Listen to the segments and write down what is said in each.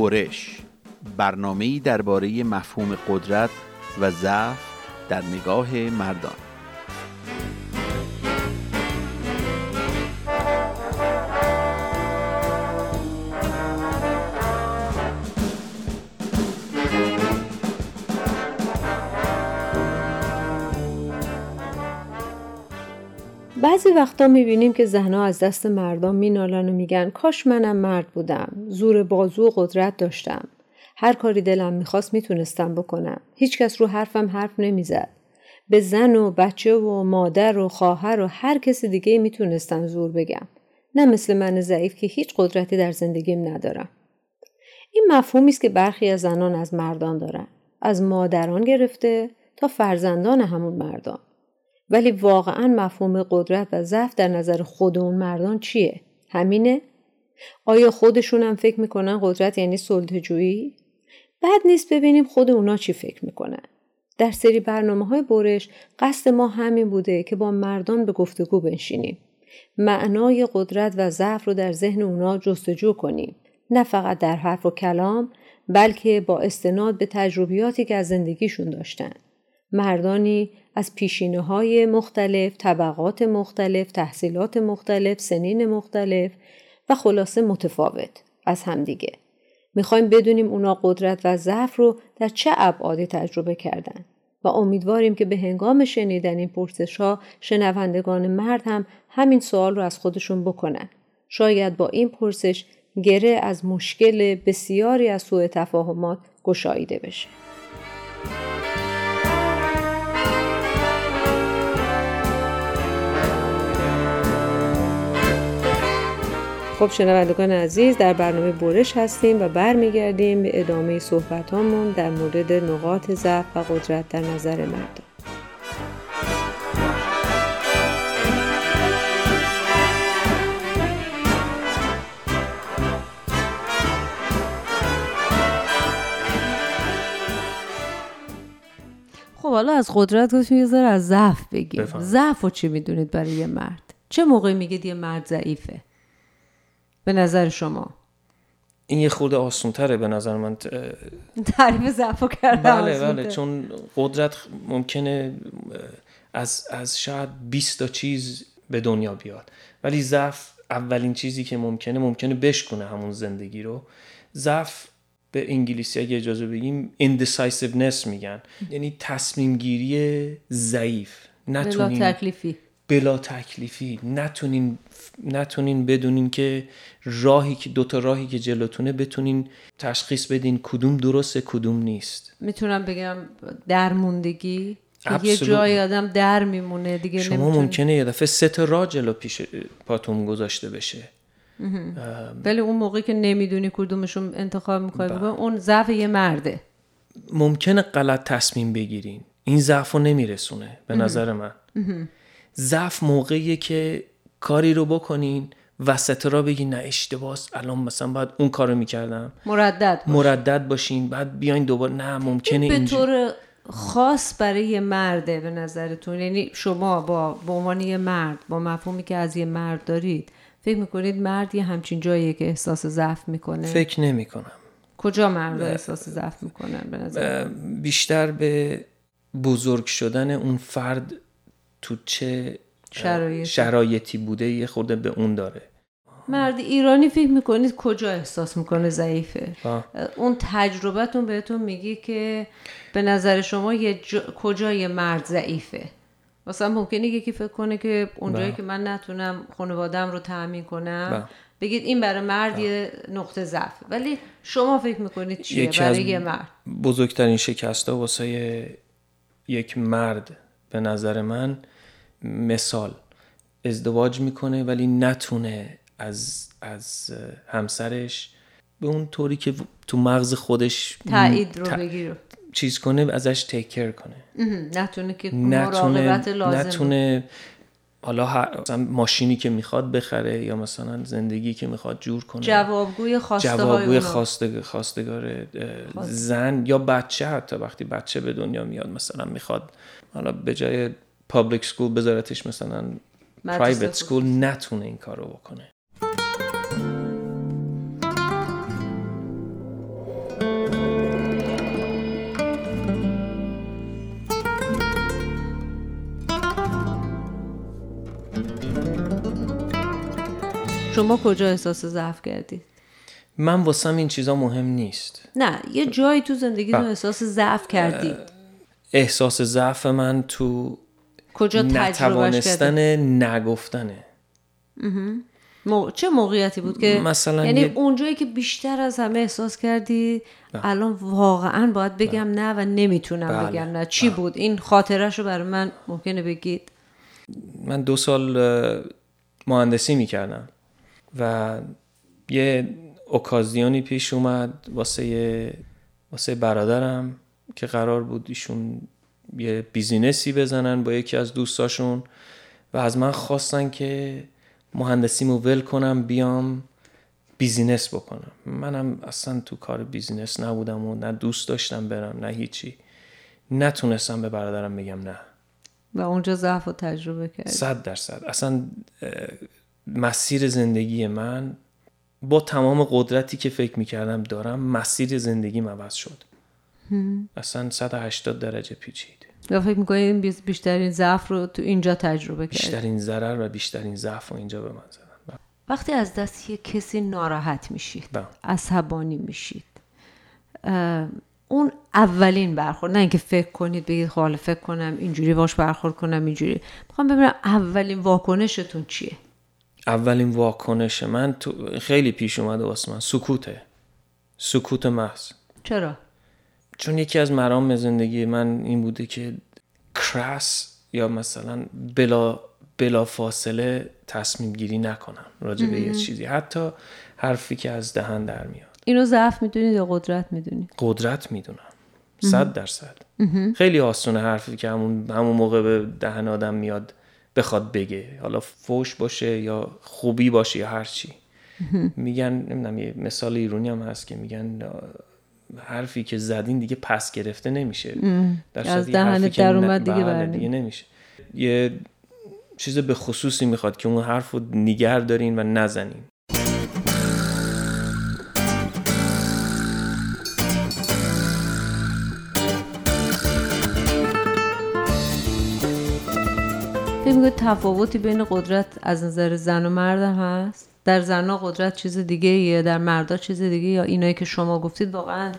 خورش، برنامه‌ای درباره مفهوم قدرت و ضعف در نگاه مردان. بعضی وقتا میبینیم که زنها از دست مردان مینالن و میگن کاش منم مرد بودم، زور بازو و قدرت داشتم، هر کاری دلم میخواست میتونستم بکنم، هیچکس رو حرفم حرف نمیزد، به زن و بچه و مادر و خواهر و هر کسی دیگه میتونستم زور بگم، نه مثل من ضعیف که هیچ قدرتی در زندگیم ندارم. این مفهومی است که برخی از زنان از مردان دارن، از مادران گرفته تا فرزندان همون مردان. ولی واقعاً مفهوم قدرت و ضعف در نظر خود اون مردان چیه؟ همینه؟ آیا خودشون هم فکر میکنن قدرت یعنی سلطه‌جویی؟ بد نیست ببینیم خود اونا چی فکر میکنن. در سری برنامه‌های برش قصد ما همین بوده که با مردان به گفتگو بنشینیم. معنای قدرت و ضعف رو در ذهن اونا جستجو کنیم. نه فقط در حرف و کلام، بلکه با استناد به تجربیاتی که از زندگیشون داشتن. مردانی از پیشینه‌های مختلف، طبقات مختلف، تحصیلات مختلف، سنین مختلف و خلاصه متفاوت از همدیگه. میخوایم بدونیم اونا قدرت و ضعف رو در چه ابعادی تجربه کردن و امیدواریم که به هنگام شنیدن این پرسش‌ها شنوندگان مرد هم همین سوال رو از خودشون بکنن. شاید با این پرسش گره از مشکل بسیاری از سوء تفاهمات گشاییده بشه. خب شنوندگان عزیز، در برنامه برش هستیم و برمیگردیم به ادامه صحبتامون در مورد نقاط ضعف و قدرت در نظر مردان. خب حالا از قدرت گفتیم، یه ذره از ضعف بگیم. ضعف رو چی میدونید برای یه مرد؟ چه موقع میگید یه مرد ضعیفه؟ به نظر شما این یه خورده آسان‌تره. به نظر من تعریف ضعف کردن بله، چون قدرت ممکنه از شاید 20 تا چیز به دنیا بیاد، ولی ضعف اولین چیزی که ممکنه بشکنه همون زندگی رو. ضعف به انگلیسی اگه اجازه بگیم indecisiveness میگن، یعنی تصمیم گیری ضعیف، بلا تکلیفی، نتونین بدونین که دو تا راهی که جلوتونه بتونین تشخیص بدین کدوم درسته کدوم نیست. میتونم بگم درموندگی که یه جای آدم در میمونه دیگه. شما ممکنه یه دفعه 3 تا راه جلو پیش پاتون گذاشته بشه، ولی اون موقعی که نمیدونی کدومشون انتخاب میکنی اون ضعف یه مرده. ممکنه غلط تصمیم بگیرین، این ضعفو نمیرسونه به نظر من. ضعف موقعیه که کاری رو بکنین وسط را بگین نه اشتباهست، الان مثلا باید اون کار رو میکردم، مردد باشین بعد بیاین دوباره نه ممکنه این به طور خاص برای یه مرده به نظرتون؟ یعنی شما با عنوان یه مرد با مفهومی که از یه مرد دارید فکر میکنید مرد یه همچین جاییه که احساس ضعف میکنه؟ فکر نمیکنم. کجا مرد احساس ضعف میکنن به نظر؟ بیشتر به بزرگ شدن اون فرد تو چه شرایطی بوده یه خورده به اون داره. مرد ایرانی فکر میکنید کجا احساس میکنه ضعیفه؟ اون تجربتون بهتون میگی که به نظر شما کجا یه مرد ضعیفه. مثلا ممکنه یکی فکر کنه که اونجایی که من نتونم خانواده‌ام رو تأمین کنم بگید این برای مرد یه نقطه ضعف، ولی شما فکر میکنید چیه برای یه مرد؟ بزرگترین شکست‌ها واسه یک مرد به نظر من، مثال ازدواج میکنه ولی نتونه از همسرش به اون طوری که تو مغز خودش تایید رو بگیره، چیز کنه، ازش تیکر کنه، نتونه که مراقبت لازم، نتونه حالا مثلا ماشینی که میخواد بخره یا مثلا زندگی که میخواد جور کنه، جوابگوی خواستگار زن یا بچه. حتی وقتی بچه به دنیا میاد مثلا میخواد حالا به جای پابلیک سکول بذارتش مثلا پرایوت سکول، نتونه این کار رو بکنه. شما کجا احساس ضعف کردید؟ من واسم این چیزا مهم نیست. نه، یه جایی تو زندگیتون احساس ضعف کردید. احساس ضعف من تو کجا نتوانستن نگفتنه. چه موقعیتی بود که مثلا یعنی اونجایی که بیشتر از همه احساس کردی الان واقعا باید بگم نه و نمیتونم بگم نه؟ چی بود؟ این خاطره شو برای من ممکنه بگید؟ من 2 سال مهندسی میکردم و یه اوکازیونی پیش اومد واسه برادرم که قرار بود ایشون یه بیزینسی بزنن با یکی از دوستاشون و از من خواستن که مهندسیمو ول کنم بیام بیزینس بکنم. منم اصلا تو کار بیزینس نبودم و نه دوست داشتم برم نه هیچی. نتونستم به برادرم بگم نه و اونجا ضعف رو تجربه کردم 100%. اصلا مسیر زندگی من با تمام قدرتی که فکر میکردم دارم، مسیر زندگیم عوض شد. اصلا 180 درجه پیچید. یا فکر میکنید بیشترین ضعف رو تو اینجا تجربه کردید؟ بیشترین ضرر و بیشترین ضعف رو اینجا به من زدن. وقتی از دست یه کسی ناراحت میشید، عصبانی میشید، اون اولین برخورد، نه اینکه فکر کنید بگید خب فکر کنم اینجوری باش برخورد کنم اینجوری، میخوام ببینم اولین واکنشتون چیه؟ اولین واکنش من تو خیلی پیش اومده واسه من سکوته. سکوت محض. چرا؟ چون یکی از مرام زندگی من این بوده که کراس یا مثلا بلا فاصله تصمیم گیری نکنم راجع به یه چیزی، حتی حرفی که از دهن در میاد. اینو ضعف میدونید یا قدرت میدونید؟ قدرت میدونم 100%. خیلی آسونه حرفی که همون موقع به دهن آدم میاد بخواد بگه، حالا فوش باشه یا خوبی باشه یا هر چی. میگن نمیدونم یه مثال ایرونی هم هست که میگن حرفی که زدین دیگه پس گرفته نمیشه، از دهنت در اومد دیگه نمیشه. یه چیز به خصوصی میخواد که اون حرف رو نگه دارین و نزنین. میگه تفاوتی بین قدرت از نظر زن و مرد هست؟ در زنها قدرت چیز دیگه یا در مردا چیز دیگه، یا اینایی که شما گفتید واقعا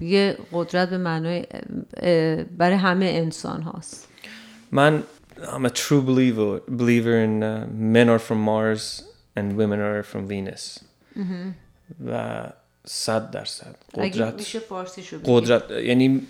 یه قدرت به معنای برای همه انسان هاست؟ من I'm a true believer in men are from Mars and women are from Venus. و 100% قدرت میشه فارسیشو بگید. قدرت یعنی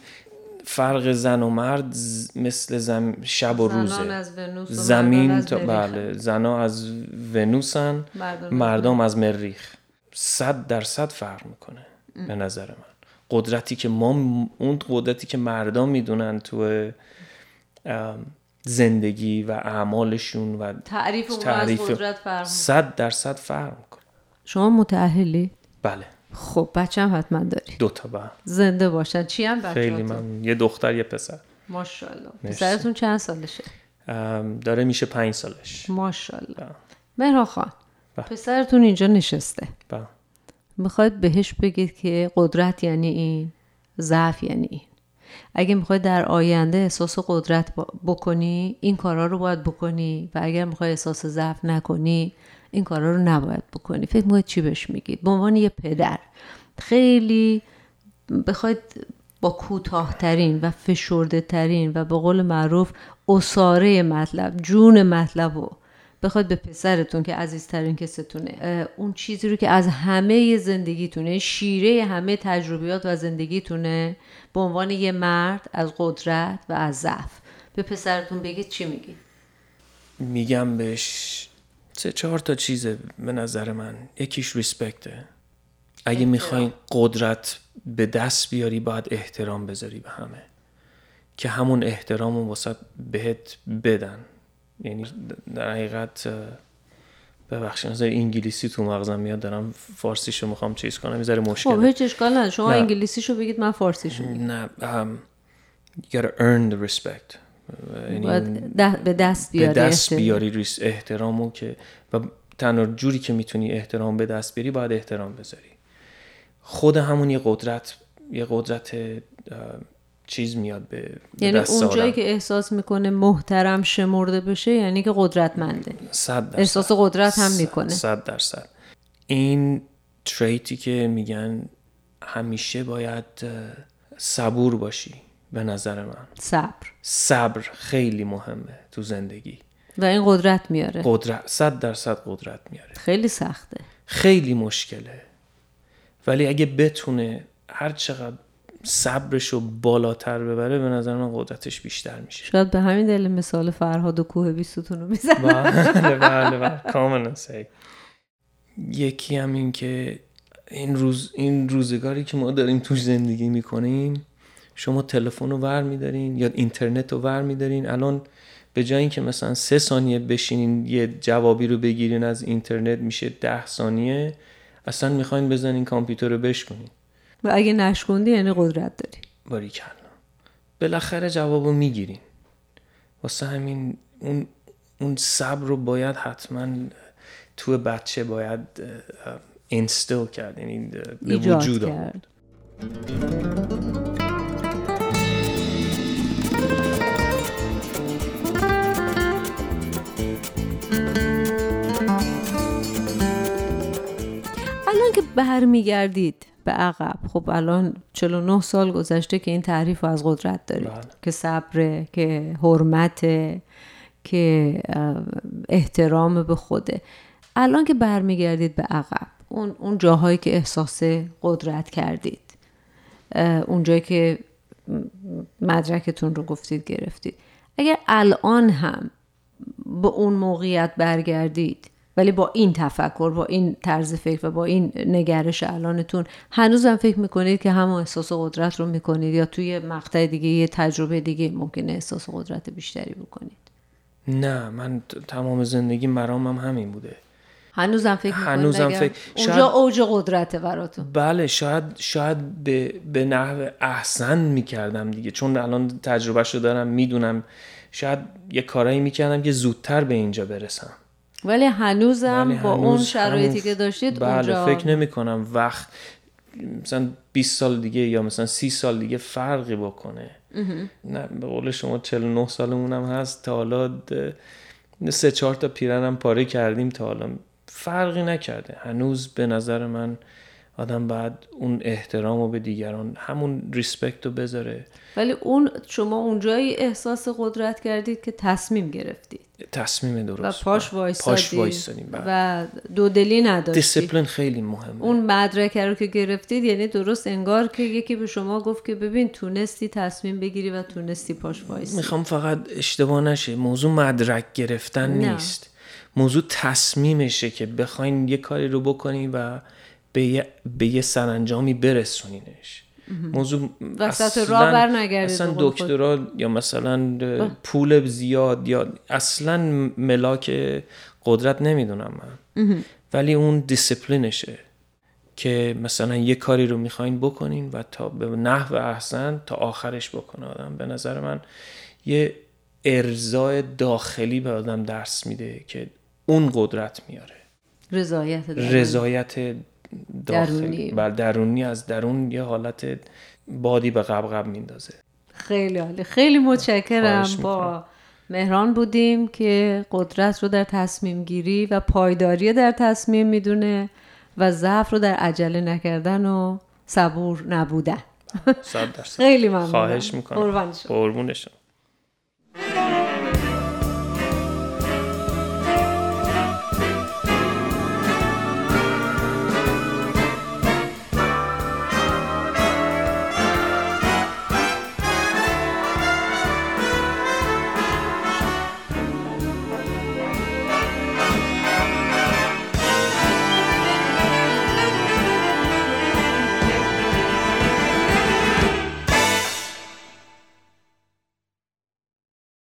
فرق زن و مرد مثل شب و روزه. زمین تا بله، زنا از ونوسن، مردم از مریخ. 100% فرق میکنه به نظر من. قدرتی که ما اون قدرتی که مردم میدونن تو زندگی و اعمالشون و تعریف از قدرت فرق 100% فرق میکنه. شما متأهلی؟ بله. خب بچه هم حتما داری؟ 2 تا با. زنده باشن. چی هم بچه؟ خیلی ممنون. یه دختر یه پسر. ماشاءالله. پسرتون چند سالشه؟ داره میشه 5 سالش. ماشاءالله. مهران خان پسرتون اینجا نشسته. با. میخواید بهش بگید که قدرت یعنی این، ضعف یعنی این. اگه میخوای در آینده احساس قدرت بکنی این کارا رو باید بکنی، و اگر میخوای احساس ضعف نکنی این کارا رو نباید بکنی. فکر میکنید چی بهش میگید به عنوان یه پدر؟ خیلی بخواید با کوتاه‌ترین و فشرده‌ترین و به قول معروف عصاره مطلب، جون مطلب رو بخواید به پسرتون که عزیزترین کستونه، اون چیزی رو که از همه زندگیتونه، شیره همه تجربیات و زندگیتونه، به عنوان یه مرد از قدرت و از ضعف به پسرتون بگید چی میگید؟ میگم بهش 3-4 تا چیزه به نظر من. یکیش ریسپکته. اگه میخوای قدرت به دست بیاری باید احترام بذاری به همه، که همون احترام رو واسه بهت بدن. یعنی در حقیقت ببخشید از انگلیسی تو مغزم میاد، دارم فارسیشو میخوام چیز کنم، یه ذره مشکله. خب هیچ اشکال نداره، شما انگلیسیشو بگید من فارسیشو بگید. نه you gotta earn the respect. باید به دست بیاری احترامو، که و تنها جوری که میتونی احترام به دست بیاری باید احترام بذاری. خود همون یه قدرت چیز میاد به یعنی اونجایی که احساس میکنه محترم شمرده بشه یعنی که قدرتمنده. 100% احساس قدرت هم میکنه. 100%. این تریتی که میگن همیشه باید صبور باشی، به نظر من صبر خیلی مهمه تو زندگی و این قدرت میاره. قدرت 100% قدرت میاره. خیلی سخته، خیلی مشکله، ولی اگه بتونه هر چقدر صبرشو بالاتر ببره به نظر من قدرتش بیشتر میشه. شاید به همین دلیل مثال فرهاد و کوه بیستون رو میزنم. بله کاملا صحیح. یکی هم این که این روزگاری که ما داریم توش زندگی میکنیم، شما تلفن رو ور میدارین یا اینترنت رو ور میدارین. الان به جای اینکه مثلا 3 ثانیه بشینین یه جوابی رو بگیرین از اینترنت میشه 10 ثانیه، اصلا میخواین بزنین کامپیوتر رو بشکنین و اگه نشکوندی یعنی قدرت داری. باریکلا، بالاخره جوابو میگیرین. واسه همین اون صبر رو باید حتما تو بچه باید اینستیل کرد، یعنی به وجود آورد. الان که برمیگردید به عقب، خب الان 49 سال گذشته که این تعریف رو از قدرت دارید، که صبره، که حرمته، که احترام به خوده. الان که برمیگردید به عقب، اون جاهایی که احساس قدرت کردید، اون جایی که مدرکتون رو گفتید گرفتید، اگر الان هم به اون موقعیت برگردید ولی با این تفکر، با این طرز فکر و با این نگرش الانتون، هنوزم فکر میکنید که همون احساس قدرت رو میکنید یا توی مقطع دیگه، یه تجربه دیگه ممکنه احساس قدرت بیشتری بکنید؟ نه، من تمام زندگی مرامم همین بوده. هنوزم فکر میکنید؟ هنوزم فکر. اونجا اوج قدرته براتون؟ بله، شاید به نحو احسن میکردم دیگه، چون الان تجربهشو دارم میدونم. شاید یه کارایی میکردم که زودتر به اینجا برسم، ولی هنوزم با اون شرایطی که داشتید اونجا. بله، فکر نمی‌کنم وقت مثلا 20 سال دیگه یا مثلا 30 سال دیگه فرقی بکنه. نه، به قول شما 49 سالمونم هست، تا حالا 3-4 تا پیرنم پاره کردیم، تا حالا فرقی نکرده. هنوز به نظر من آدم باید اون احترامو به دیگران، همون ریسپکتو بذاره. ولی شما اونجایی احساس قدرت کردید که تصمیم گرفتید، تصمیم درست و پاش وایسادیم و دودلی نداشتید. دیسپلین خیلی مهمه. اون مدرک رو که گرفتید یعنی درست انگار که یکی به شما گفت که ببین تونستی تصمیم بگیری و تونستی پاش وایسی. میخوام فقط اشتباه نشه، موضوع مدرک گرفتن نیست، موضوع تصمیمشه که بخواین یه کاری رو بکنین و به یه سرانجامی برسونینش. موضوع وسط راه بر نگردید، اصلا دکترا یا مثلا پول زیاد یا اصلا ملاک قدرت نمیدونم من. ولی اون دیسپلینشه که مثلا یه کاری رو میخواین بکنین و تا به نحو احسن تا آخرش بکنه آدم. به نظر من یه ارضای داخلی به آدم درس میده که اون قدرت میاره، رضایت داخلی و درونی. از درون یه حالت بادی به قبقب میندازه. خیلی عالی، خیلی متشکرم. با مهران بودیم که قدرت رو در تصمیم گیری و پایداری در تصمیم میدونه و ضعف رو در عجله نکردن و صبور نبودن. 100%. خیلی ممنونم. خواهش میکنم. قربونشون.